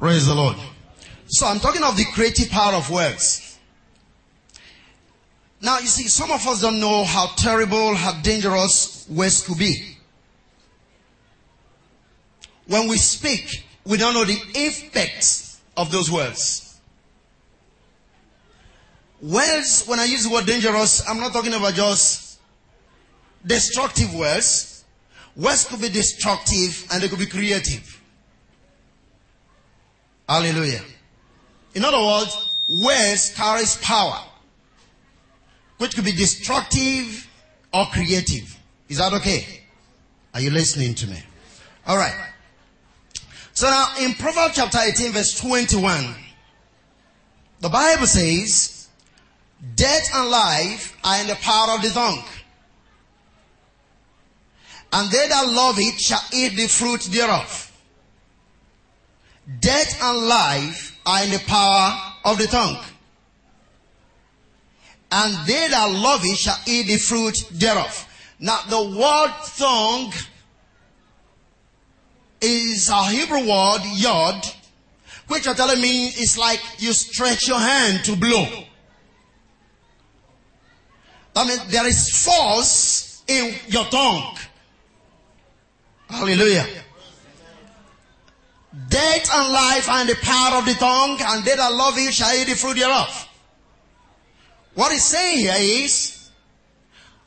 Praise the Lord. So I'm talking of the creative power of words. Now you see, some of us don't know how terrible, how dangerous words could be. When we speak, we don't know the effects of those words. Words, when I use the word dangerous, I'm not talking about just destructive words. Words could be destructive and they could be creative. Hallelujah. In other words, words carries power, which could be destructive or creative. Is that okay? Are you listening to me? All right. So now in Proverbs chapter 18 verse 21, the Bible says, death and life are in the power of the tongue, and they that love it shall eat the fruit thereof. Death and life are in the power of the tongue, and they that love it shall eat the fruit thereof. Now the word tongue is a Hebrew word, yod, which you're telling me is like you stretch your hand to blow. I mean, there is force in your tongue. Hallelujah. Death and life are in the power of the tongue, and they that love it shall eat the fruit thereof. What it's saying here is,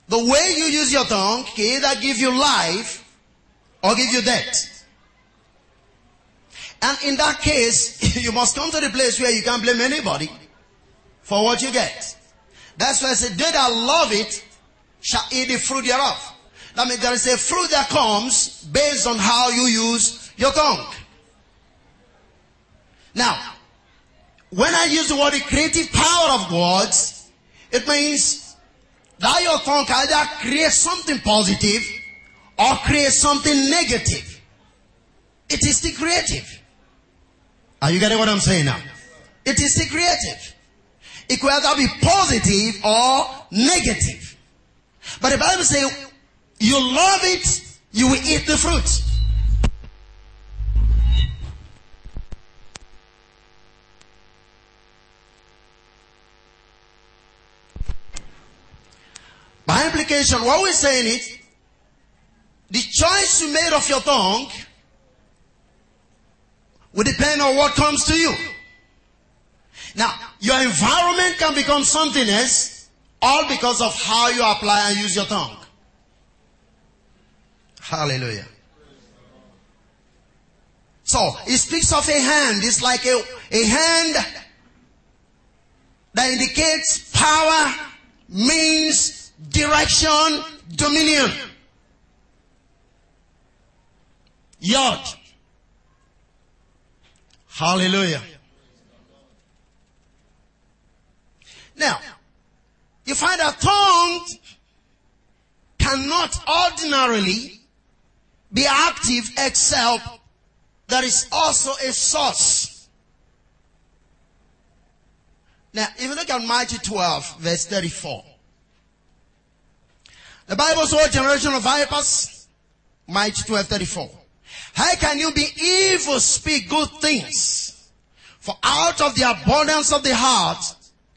the way you use your tongue can either give you life or give you death. And in that case, you must come to the place where you can't blame anybody for what you get. That's why I said, they that love it shall eat the fruit thereof. That means there is a fruit that comes based on how you use your tongue. Now, when I use the word the creative power of words, it means that your tongue can either create something positive or create something negative. It is the creative. Are you getting what I'm saying now? It is the creative. It could either be positive or negative. But the Bible says, you love it, you will eat the fruit. By implication, what we're saying is, the choice you made of your tongue will depend on what comes to you. Now, your environment can become something else, all because of how you apply and use your tongue. Hallelujah. So, it speaks of a hand. It's like a hand that indicates power, means, direction, dominion. Yod. Hallelujah. Now, you find that tongue cannot ordinarily be active except there is also a source. Now, if you look at Matthew 12, verse 34. The Bible says, "O generation of vipers," Matthew 12, 34. How can you be evil, speak good things? For out of the abundance of the heart,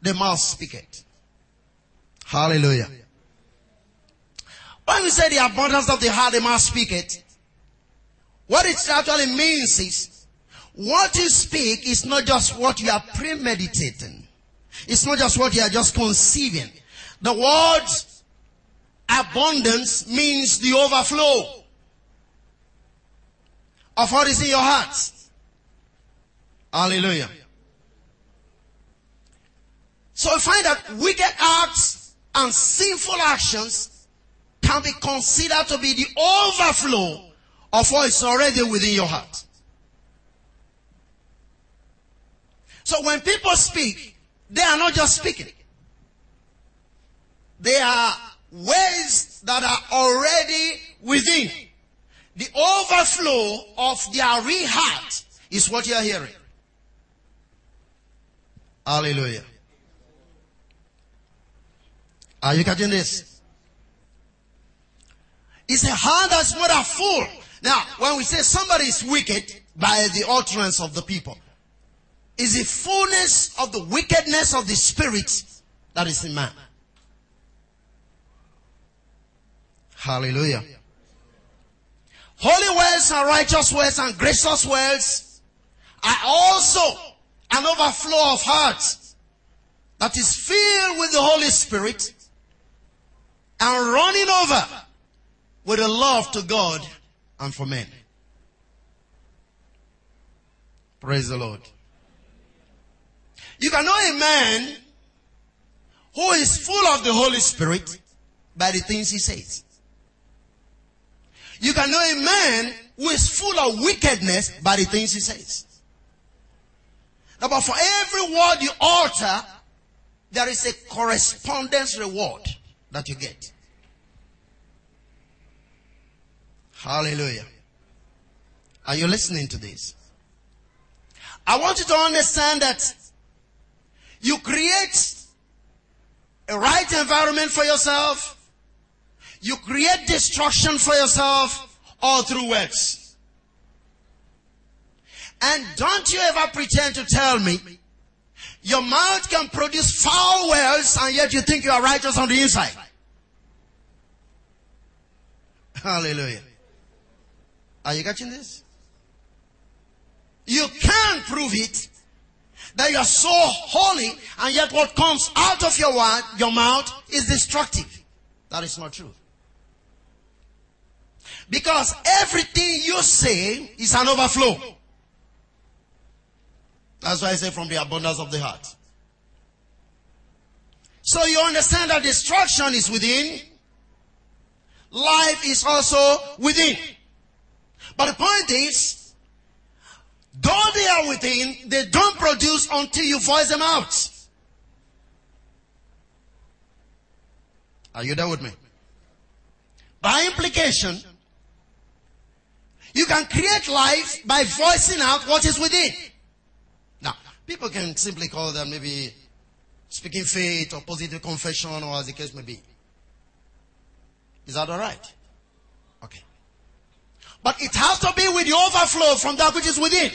the mouth speaketh. Hallelujah. When we say the abundance of the heart, the mouth speaketh, what it actually means is, what you speak is not just what you are premeditating. It's not just what you are just conceiving. The word abundance means the overflow of what is in your heart. Hallelujah. So we find that wicked acts and sinful actions can be considered to be the overflow of what is already within your heart. So when people speak, they are not just speaking. They are ways that are already within. The overflow of their real heart is what you are hearing. Hallelujah. Are you catching this? It's a heart that's not full. Now, when we say somebody is wicked by the utterance of the people, is the fullness of the wickedness of the spirit that is in man. Hallelujah. Holy words and righteous words and gracious words are also an overflow of hearts that is filled with the Holy Spirit and running over with a love to God and for men. Praise the Lord. You can know a man who is full of the Holy Spirit by the things he says. You can know a man who is full of wickedness by the things he says. Now, but for every word you utter, there is a correspondence reward that you get. Hallelujah. Are you listening to this? I want you to understand that you create a right environment for yourself. You create destruction for yourself all through words. And don't you ever pretend to tell me your mouth can produce foul words and yet you think you are righteous on the inside. Hallelujah. Are you catching this? You can prove it that you are so holy and yet what comes out of your mouth is destructive. That is not true. Because everything you say is an overflow. That's why I say from the abundance of the heart. So you understand that destruction is within. Life is also within. But the point is, though they are within, they don't produce until you voice them out. Are you there with me? By implication, you can create life by voicing out what is within. Now, people can simply call them maybe speaking faith or positive confession or as the case may be. Is that all right? Okay. But it has to be with the overflow from that which is within.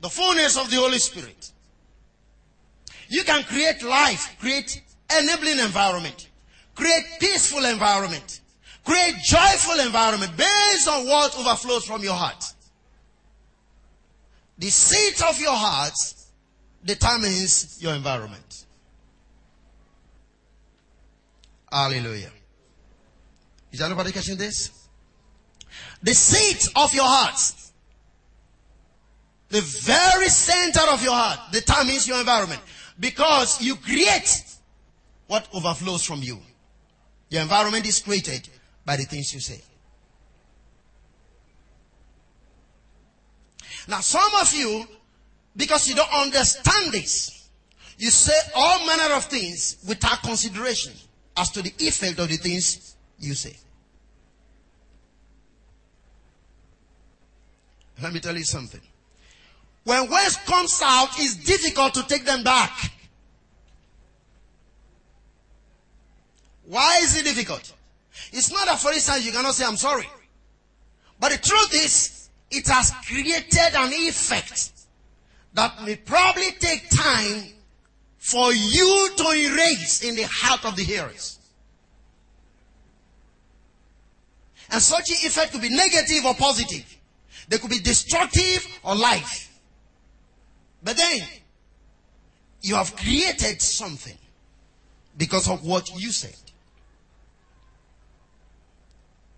The fullness of the Holy Spirit. You can create life, create enabling environment, create peaceful environment, create joyful environment based on what overflows from your heart. The seat of your heart determines your environment. Hallelujah. Is anybody catching this? The seat of your heart, the very center of your heart determines your environment because you create what overflows from you. Your environment is created by the things you say. Now some of you, because you don't understand this, you say all manner of things without consideration as to the effect of the things you say. Let me tell you something. When words comes out, it's difficult to take them back. Why is it difficult? It's not that, for instance, you cannot say, I'm sorry. But the truth is, it has created an effect that may probably take time for you to erase in the heart of the hearers. And such an effect could be negative or positive. They could be destructive or life. But then, you have created something because of what you said.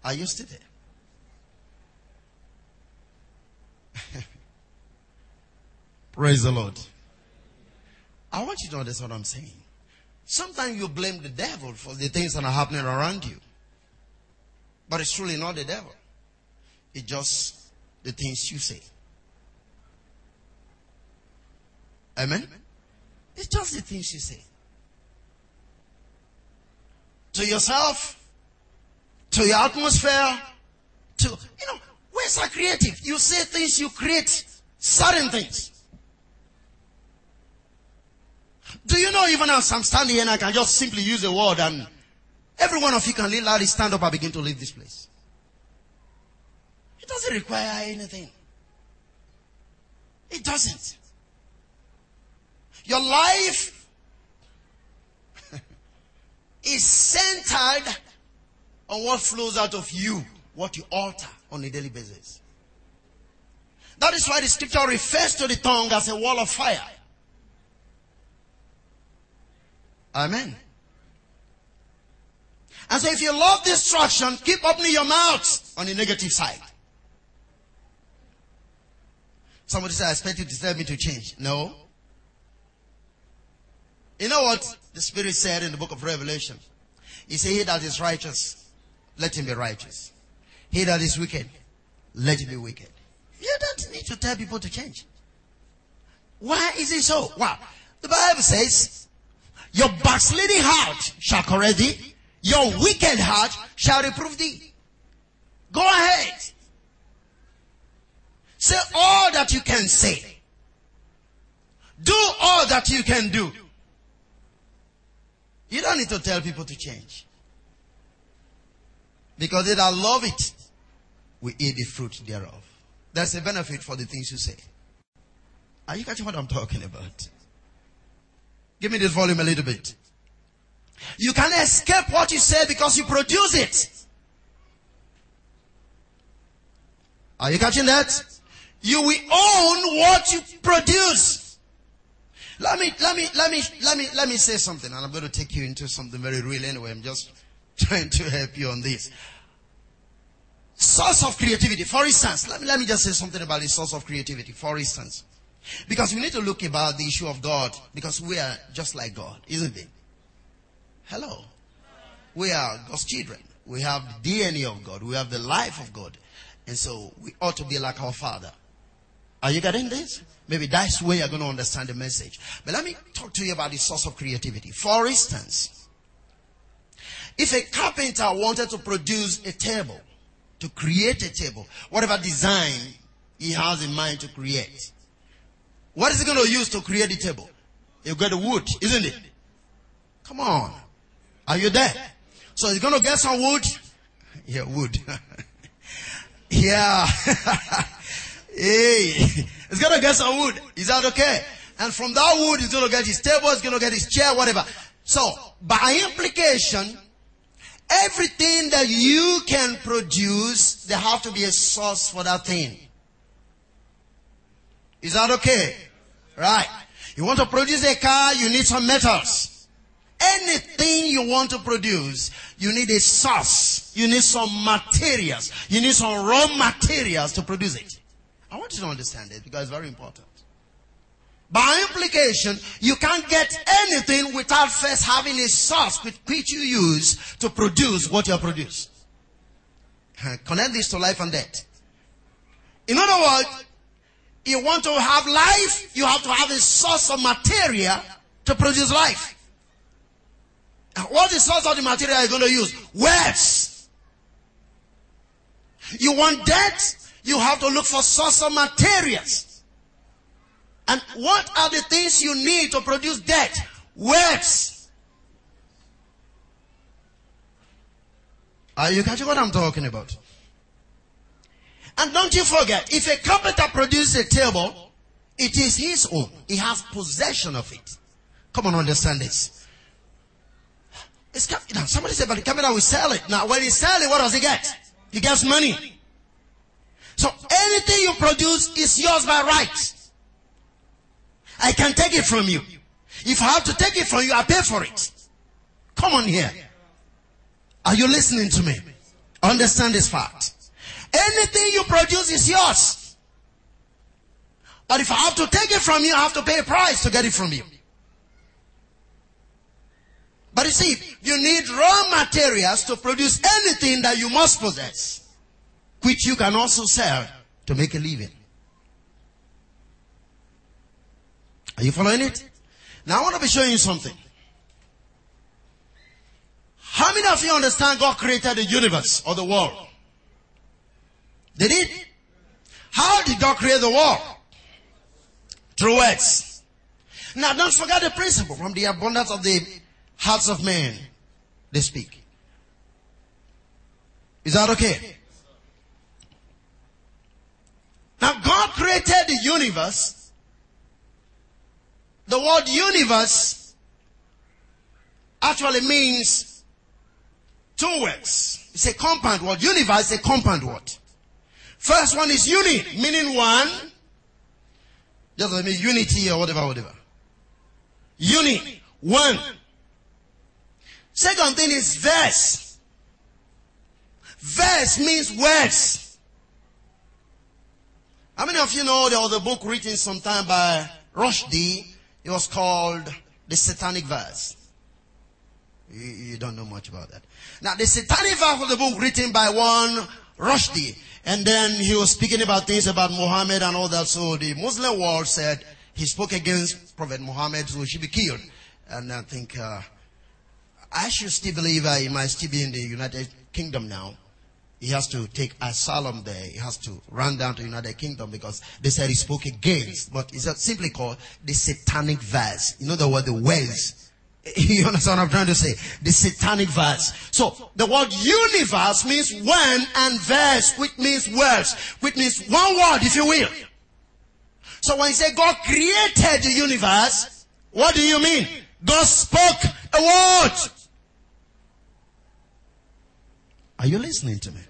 Are you still there? Praise the Lord. I want you to understand what I'm saying. Sometimes you blame the devil for the things that are happening around you. But it's truly not the devil. It's just the things you say. Amen? It's just the things you say. To yourself, to your atmosphere, words are creative. You say things, you create certain things. Do you know, even as I'm standing here and I can just simply use a word and every one of you can literally stand up and begin to leave this place. doesn't require anything. It doesn't. Your life is centered on what flows out of you, what you alter on a daily basis. That is why the scripture refers to the tongue as a wall of fire. Amen. And so if you love destruction, keep opening your mouth on the negative side. Somebody said, I expect you to tell me to change. No. You know what the Spirit said in the book of Revelation? He said, he that is righteous, let him be righteous. He that is wicked, let him be wicked. You don't need to tell people to change. Why is it so? Well, the Bible says, your backsliding heart shall correct thee. Your wicked heart shall reprove thee. Go ahead. Say all that you can say. Do all that you can do. You don't need to tell people to change. Because they that love it will eat the fruit thereof. That's a benefit for the things you say. Are you catching what I'm talking about? Give me this volume a little bit. You can't escape what you say because you produce it. Are you catching that? You will own what you produce. Let me say something, and I'm going to take you into something very real anyway. I'm just trying to help you on this. Source of creativity, for instance. Let me just say something about the source of creativity, for instance. Because we need to look about the issue of God, because we are just like God, isn't it? Hello. We are God's children. We have the DNA of God. We have the life of God. And so we ought to be like our Father. Are you getting this? Maybe that's where you're going to understand the message. But let me talk to you about the source of creativity. For instance, if a carpenter wanted to produce a table, to create a table, whatever design he has in mind to create, what is he going to use to create the table? You've got the wood, isn't it? Come on. Are you there? So he's going to get some wood. Yeah, wood. Yeah. Hey, he's going to get some wood. Is that okay? And from that wood, he's going to get his table, he's going to get his chair, whatever. So, by implication, everything that you can produce, there have to be a source for that thing. Is that okay? Right. You want to produce a car, you need some metals. Anything you want to produce, you need a source. You need some materials. You need some raw materials to produce it. I want you to understand it because it's very important. By implication, you can't get anything without first having a source which you use to produce what you produce. Connect this to life and death. In other words, you want to have life, you have to have a source of material to produce life. What is the source of the material you're going to use? Words. You want that? You have to look for source of materials. And what are the things you need to produce that? Words. Are you catching what I'm talking about? And don't you forget, if a carpenter produces a table, it is his own. He has possession of it. Come on, understand this. Somebody said, but the carpenter will sell it. Now, when he sells it, what does he get? He gets money. So, anything you produce is yours by right. I can take it from you. If I have to take it from you, I pay for it. Come on here. Are you listening to me? Understand this fact. Anything you produce is yours. But if I have to take it from you, I have to pay a price to get it from you. But you see, you need raw materials to produce anything that you must possess, which you can also sell to make a living. Are you following it? Now I want to be showing you something. How many of you understand God created the universe or the world? Did He? How did God create the world? Through words. Now don't forget the principle from the abundance of the hearts of men, they speak. Is that okay? created the universe, the word universe actually means two words. It's a compound word. Universe is a compound word. First one is uni, meaning one. Just like unity or whatever. Uni, one. Second thing is verse. Verse means words. How many of you know there was a book written sometime by Rushdie? It was called The Satanic Verse. You don't know much about that. Now, The Satanic Verse was a book written by one Rushdie. And then he was speaking about things about Muhammad and all that. So the Muslim world said he spoke against Prophet Muhammad, so he should be killed. And I think I should still believe he might still be in the United Kingdom now. He has to take asylum there. He has to run down to the United Kingdom because they said he spoke against. But it's simply called the Satanic Verse. You know the word, the words. You understand what I'm trying to say? The Satanic Verse. So the word universe means one, and verse, which means words, which means one word, if you will. So when you say God created the universe, what do you mean? God spoke a word. Are you listening to me?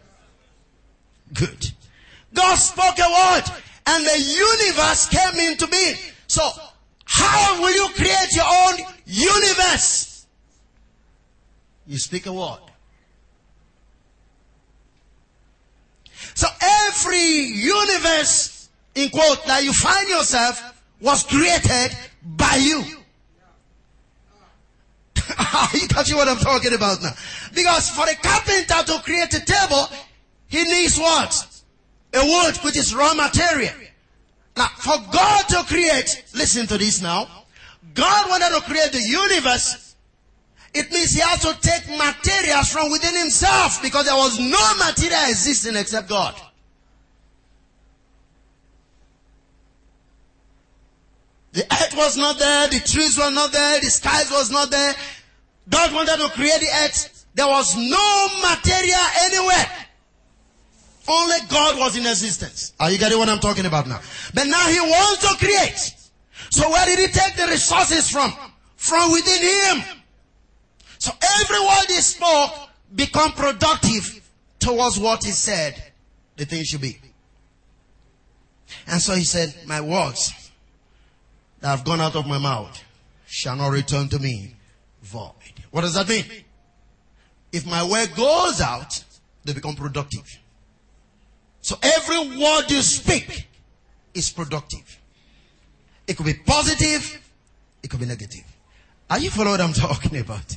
Good. God spoke a word, and the universe came into being. So how will you create your own universe? You speak a word. So every universe, in quote, that you find yourself was created by you. You catch what I'm talking about now? Because for a carpenter to create a table, he needs what? A wood, which is raw material. Now, for God to create, listen to this now. God wanted to create the universe. It means he had to take materials from within himself, because there was no material existing except God. The earth was not there, the trees were not there, the skies was not there. God wanted to create the earth. There was no material anywhere. Only God was in existence. Are you getting what I'm talking about now? But now he wants to create. So where did he take the resources from? From within him. So every word he spoke become productive towards what he said the thing should be. And so he said, my words that have gone out of my mouth shall not return to me void. What does that mean? If my word goes out, they become productive. So every word you speak is productive. It could be positive. It could be negative. Are you following what I'm talking about?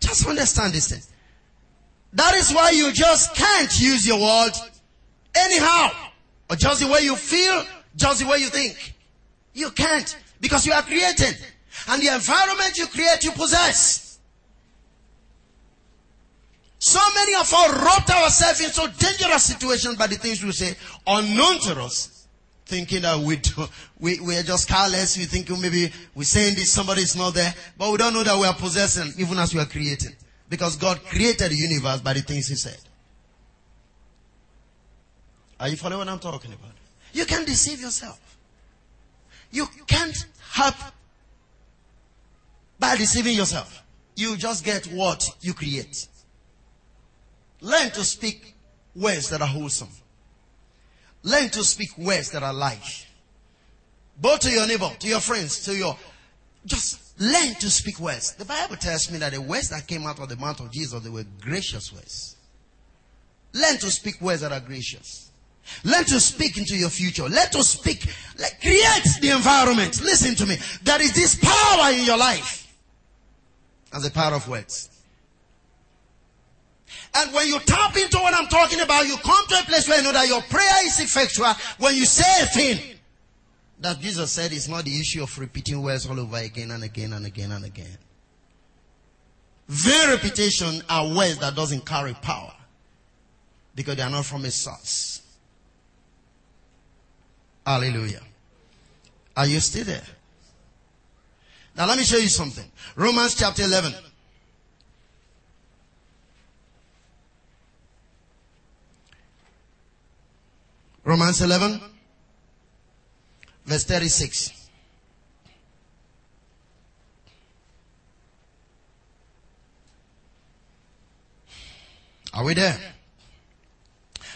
Just understand this thing. That is why you just can't use your word anyhow. Or just the way you feel, just the way you think. You can't. Because you are created. And the environment you create, you possess. So many of us robbed ourselves in so dangerous situations by the things we say, unknown to us, thinking that we are just careless. We think maybe we're saying this, somebody's not there, but we don't know that we are possessing, even as we are creating, because God created the universe by the things he said. Are you following what I'm talking about? You can't deceive yourself. You can't help by deceiving yourself. You just get what you create. Learn to speak words that are wholesome. Learn to speak words that are life. Both to your neighbor, to your friends, to your... Just learn to speak words. The Bible tells me that the words that came out of the mouth of Jesus, they were gracious words. Learn to speak words that are gracious. Learn to speak into your future. Learn to speak. Create the environment. Listen to me. There is this power in your life. As a power of words. And when you tap into what I'm talking about, you come to a place where you know that your prayer is effectual when you say a thing. That Jesus said is not the issue of repeating words all over again and again and again and again. Vain repetition are words that doesn't carry power. Because they are not from a source. Hallelujah. Are you still there? Now let me show you something. Romans chapter 11. Romans 11 verse 36. Are we there?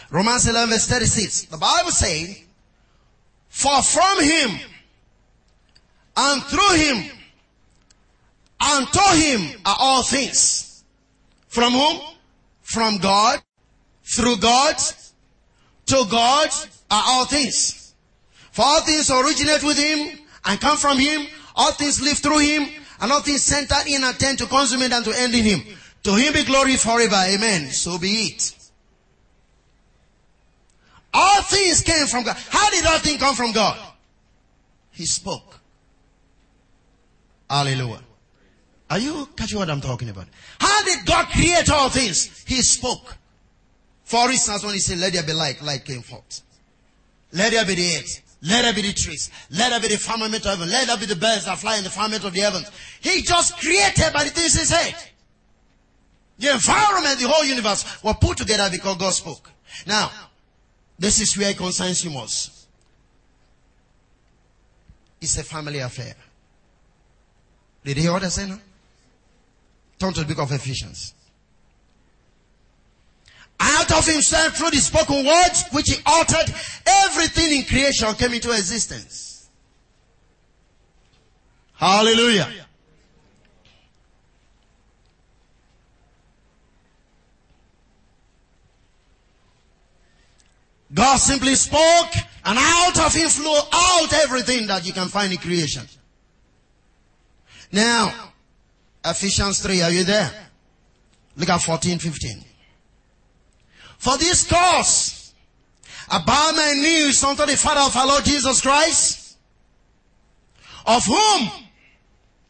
Romans 11 verse 36. The Bible says, for from him, and through him, and to him are all things. From whom? From God. Through God. To God are all things. For all things originate with him, and come from him. All things live through him, and all things centered in and tend to consummate and to end in him. To him be glory forever. Amen. So be it. All things came from God. How did all things come from God? He spoke. Hallelujah. Are you catching what I'm talking about? How did God create all things? He spoke. For instance, when he said, let there be light, light came forth. Let there be the earth. Let there be the trees. Let there be the firmament of heaven. Let there be the birds that fly in the firmament of the heavens. He just created by the things he said. The environment, the whole universe were put together because God spoke. Now, this is where it concerns you most. It's a family affair. Did you hear what I said now? Turn to the book of Ephesians. Out of himself, through the spoken words which he uttered, everything in creation came into existence. Hallelujah. God simply spoke, and out of him flew out everything that you can find in creation. Now, Ephesians 3, are you there? Look at 14, 15. For this cause, I bow my knees unto the Father of our Lord Jesus Christ, of whom,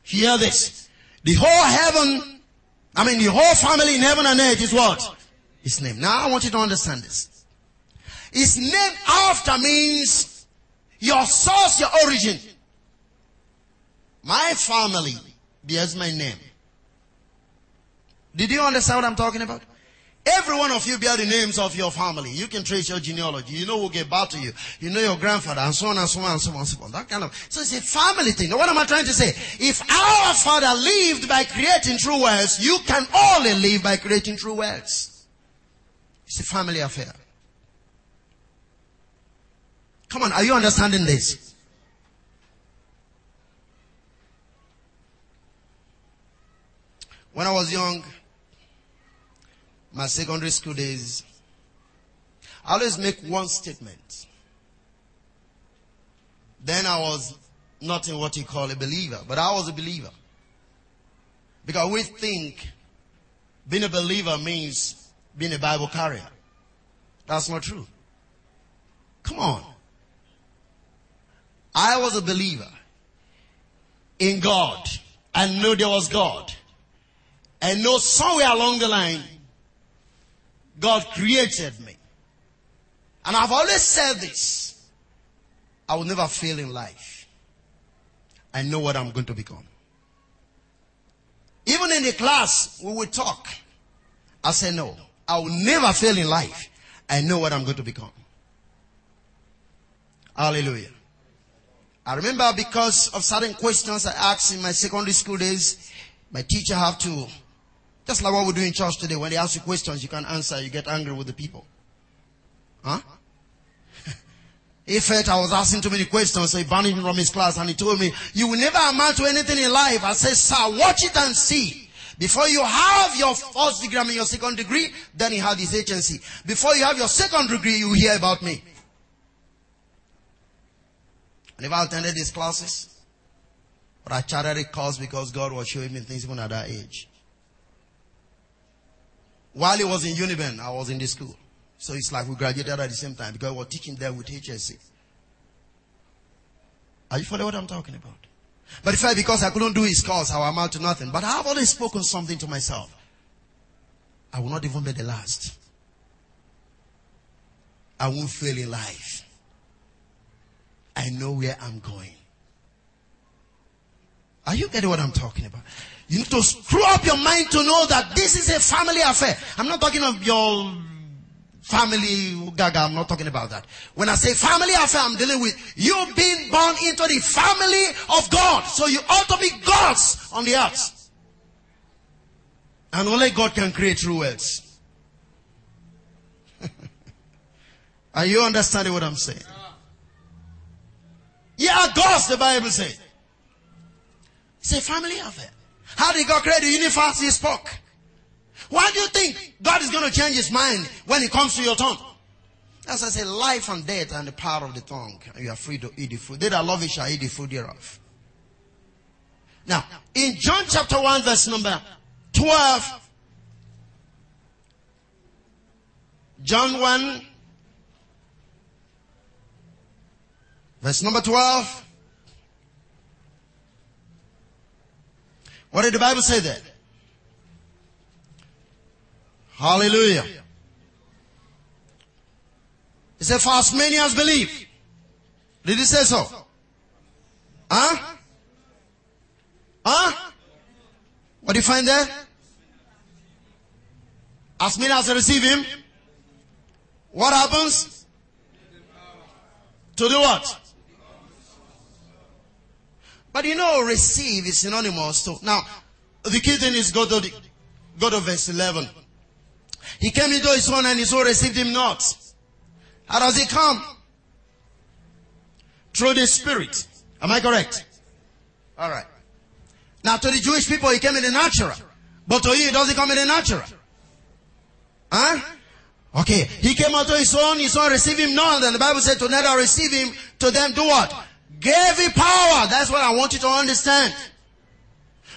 hear this, the whole family in heaven and earth is what? His name. Now, I want you to understand this. It's named after means your source, your origin. My family bears my name. Did you understand what I'm talking about? Every one of you bear the names of your family. You can trace your genealogy. You know who gave birth to you. You know your grandfather, and so on and so on and so on and so on. That kind of. So it's a family thing. What am I trying to say? If our Father lived by creating true words, you can only live by creating true words. It's a family affair. Come on, are you understanding this? When I was young, my secondary school days, I always make one statement. Then I was not in what you call a believer, but I was a believer. Because we think being a believer means being a Bible carrier. That's not true. Come on. I was a believer in God. I knew there was God. I know somewhere along the line, God created me. And I've always said this. I will never fail in life. I know what I'm going to become. Even in the class, we would talk. I said, no, I will never fail in life. I know what I'm going to become. Hallelujah. I remember because of certain questions I asked in my secondary school days, my teacher have to, just like what we do in church today, when they ask you questions, you can't answer, you get angry with the people. Huh? He felt I was asking too many questions, so he banned me from his class, and he told me, you will never amount to anything in life. I said, sir, watch it and see. Before you have your first degree and your second degree, then he had his agency. Before you have your second degree, you hear about me. I never attended these classes, but I charted a course because God was showing me things even at that age. While he was in Uniben, I was in the school. So it's like we graduated at the same time because we were teaching there with HSC. Are you following what I'm talking about? But in fact, because I couldn't do his course, I amount to nothing. But I have always spoken something to myself. I will not even be the last. I won't fail in life. I know where I'm going. Are you getting what I'm talking about? You need to screw up your mind to know that this is a family affair. I'm not talking of your family, gaga, I'm not talking about that. When I say family affair, I'm dealing with you being born into the family of God. So you ought to be gods on the earth. And only God can create true worlds. Are you understanding what I'm saying? Yeah, gods, the Bible says. It's a family affair. How did God create the universe? He spoke. Why do you think God is going to change his mind when it comes to your tongue? As I say, life and death and the power of the tongue. You are free to eat the fruit. They that love it shall eat the fruit thereof. Now, in John chapter 1 verse number 12. John 1 verse number 12. What did the Bible say there? Hallelujah. It said, for as many as believe. Did it say so? Huh? Huh? What do you find there? As many as receive him. What happens? To do what? But you know, receive is synonymous to. Now, the key thing is go to verse 11. He came into his own and his own received him not. How does he come? Through the Spirit. Am I correct? Alright. Now to the Jewish people he came in the natural. But to you he doesn't come in the natural. Huh? Okay. He came unto his own received him not. And the Bible said to neither receive him, to them do what? Gave him power. That's what I want you to understand.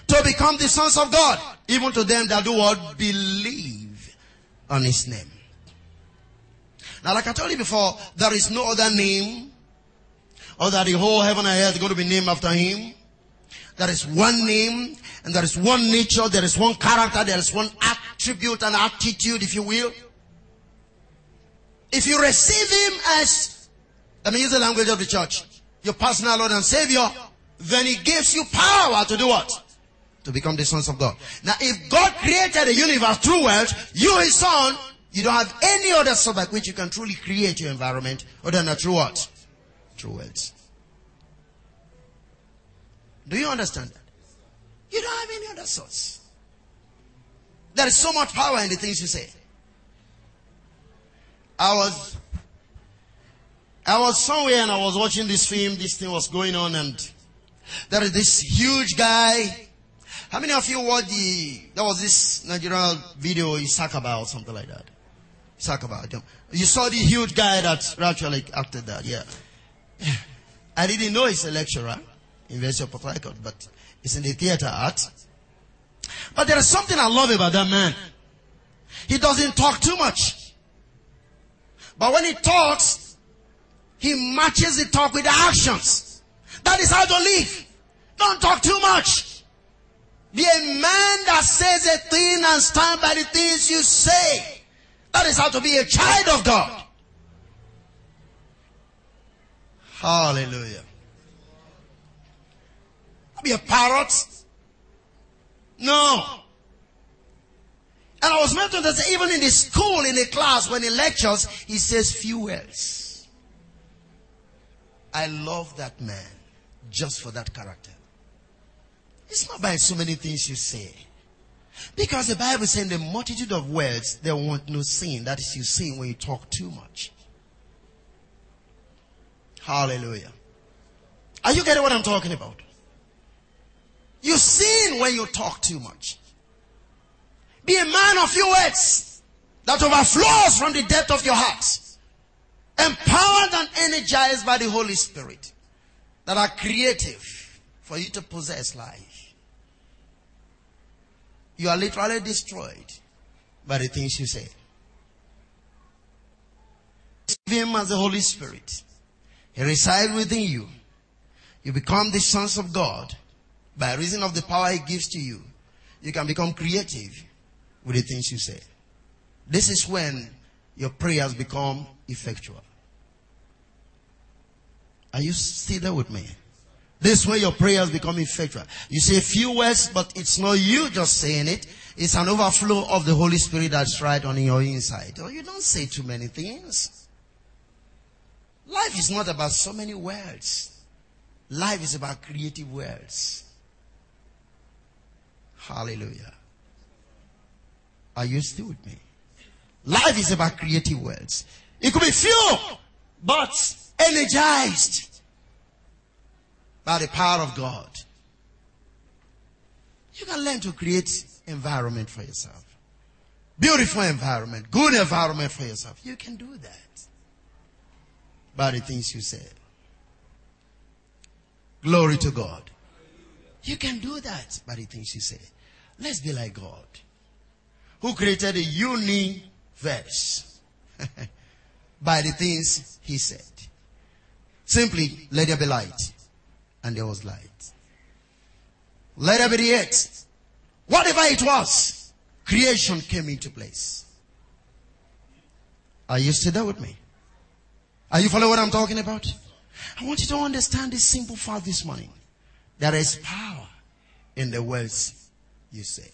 To become the sons of God. Even to them that do what? Believe on his name. Now, like I told you before, there is no other name, or that the whole heaven and earth is going to be named after him. There is one name, and there is one nature, there is one character, there is one attribute and attitude, if you will. If you receive him as, let me use the language of the church, your personal Lord and Savior, then he gives you power to do what? To become the sons of God. Now, if God created a universe through words, you his son, you don't have any other subject which you can truly create your environment other than a true what? True words. Do you understand that? You don't have any other source. There is so much power in the things you say. I was somewhere and I was watching this film. This thing was going on, and there is this huge guy. How many of you watched there was this Nigerian video, Isakaba or something like that. Isakaba. You saw the huge guy that actually acted that, yeah. I didn't know he's a lecturer in University of Port Harcourt, but he's in the theater art. But there is something I love about that man. He doesn't talk too much. But when he talks, he matches the talk with the actions. That is how to live. Don't talk too much. Be a man that says a thing and stand by the things you say. That is how to be a child of God. Hallelujah. Don't be a parrot. No. And I was meant to say, even in the school, in the class, when he lectures, he says few words. I love that man just for that character. It's not by so many things you say. Because the Bible says in the multitude of words, there want no sin. That is, you sin when you talk too much. Hallelujah. Are you getting what I'm talking about? You sin when you talk too much. Be a man of few words that overflows from the depth of your heart. Empowered and energized by the Holy Spirit. That are creative for you to possess life. You are literally destroyed by the things you say. Receive him as the Holy Spirit. He resides within you. You become the sons of God by reason of the power he gives to you. You can become creative with the things you say. This is when your prayers become effectual. Are you still there with me? This way your prayers become effectual. You say a few words, but it's not you just saying it. It's an overflow of the Holy Spirit that's right on your inside. Oh, you don't say too many things. Life is not about so many words. Life is about creative words. Hallelujah. Are you still with me? Life is about creative words. It could be few, but energized by the power of God. You can learn to create environment for yourself. Beautiful environment, good environment for yourself. You can do that by the things you say. Glory to God. You can do that by the things you say. Let's be like God, who created the universe by the things he said. Simply, let there be light. And there was light. Let there be the earth. Whatever it was, creation came into place. Are you still there with me? Are you following what I'm talking about? I want you to understand this simple fact this morning. There is power in the words you say.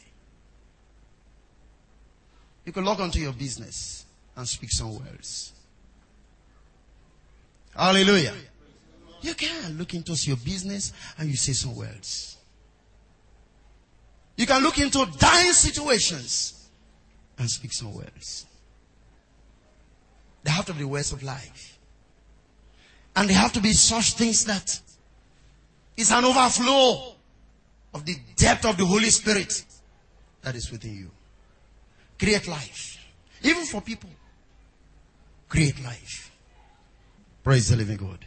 You can log on to your business and speak some words. Hallelujah. You can look into your business and you say some words. You can look into dying situations and speak some words. They have to be the words of life. And they have to be such things that it's an overflow of the depth of the Holy Spirit that is within you. Create life. Even for people. Create life. Praise the living God.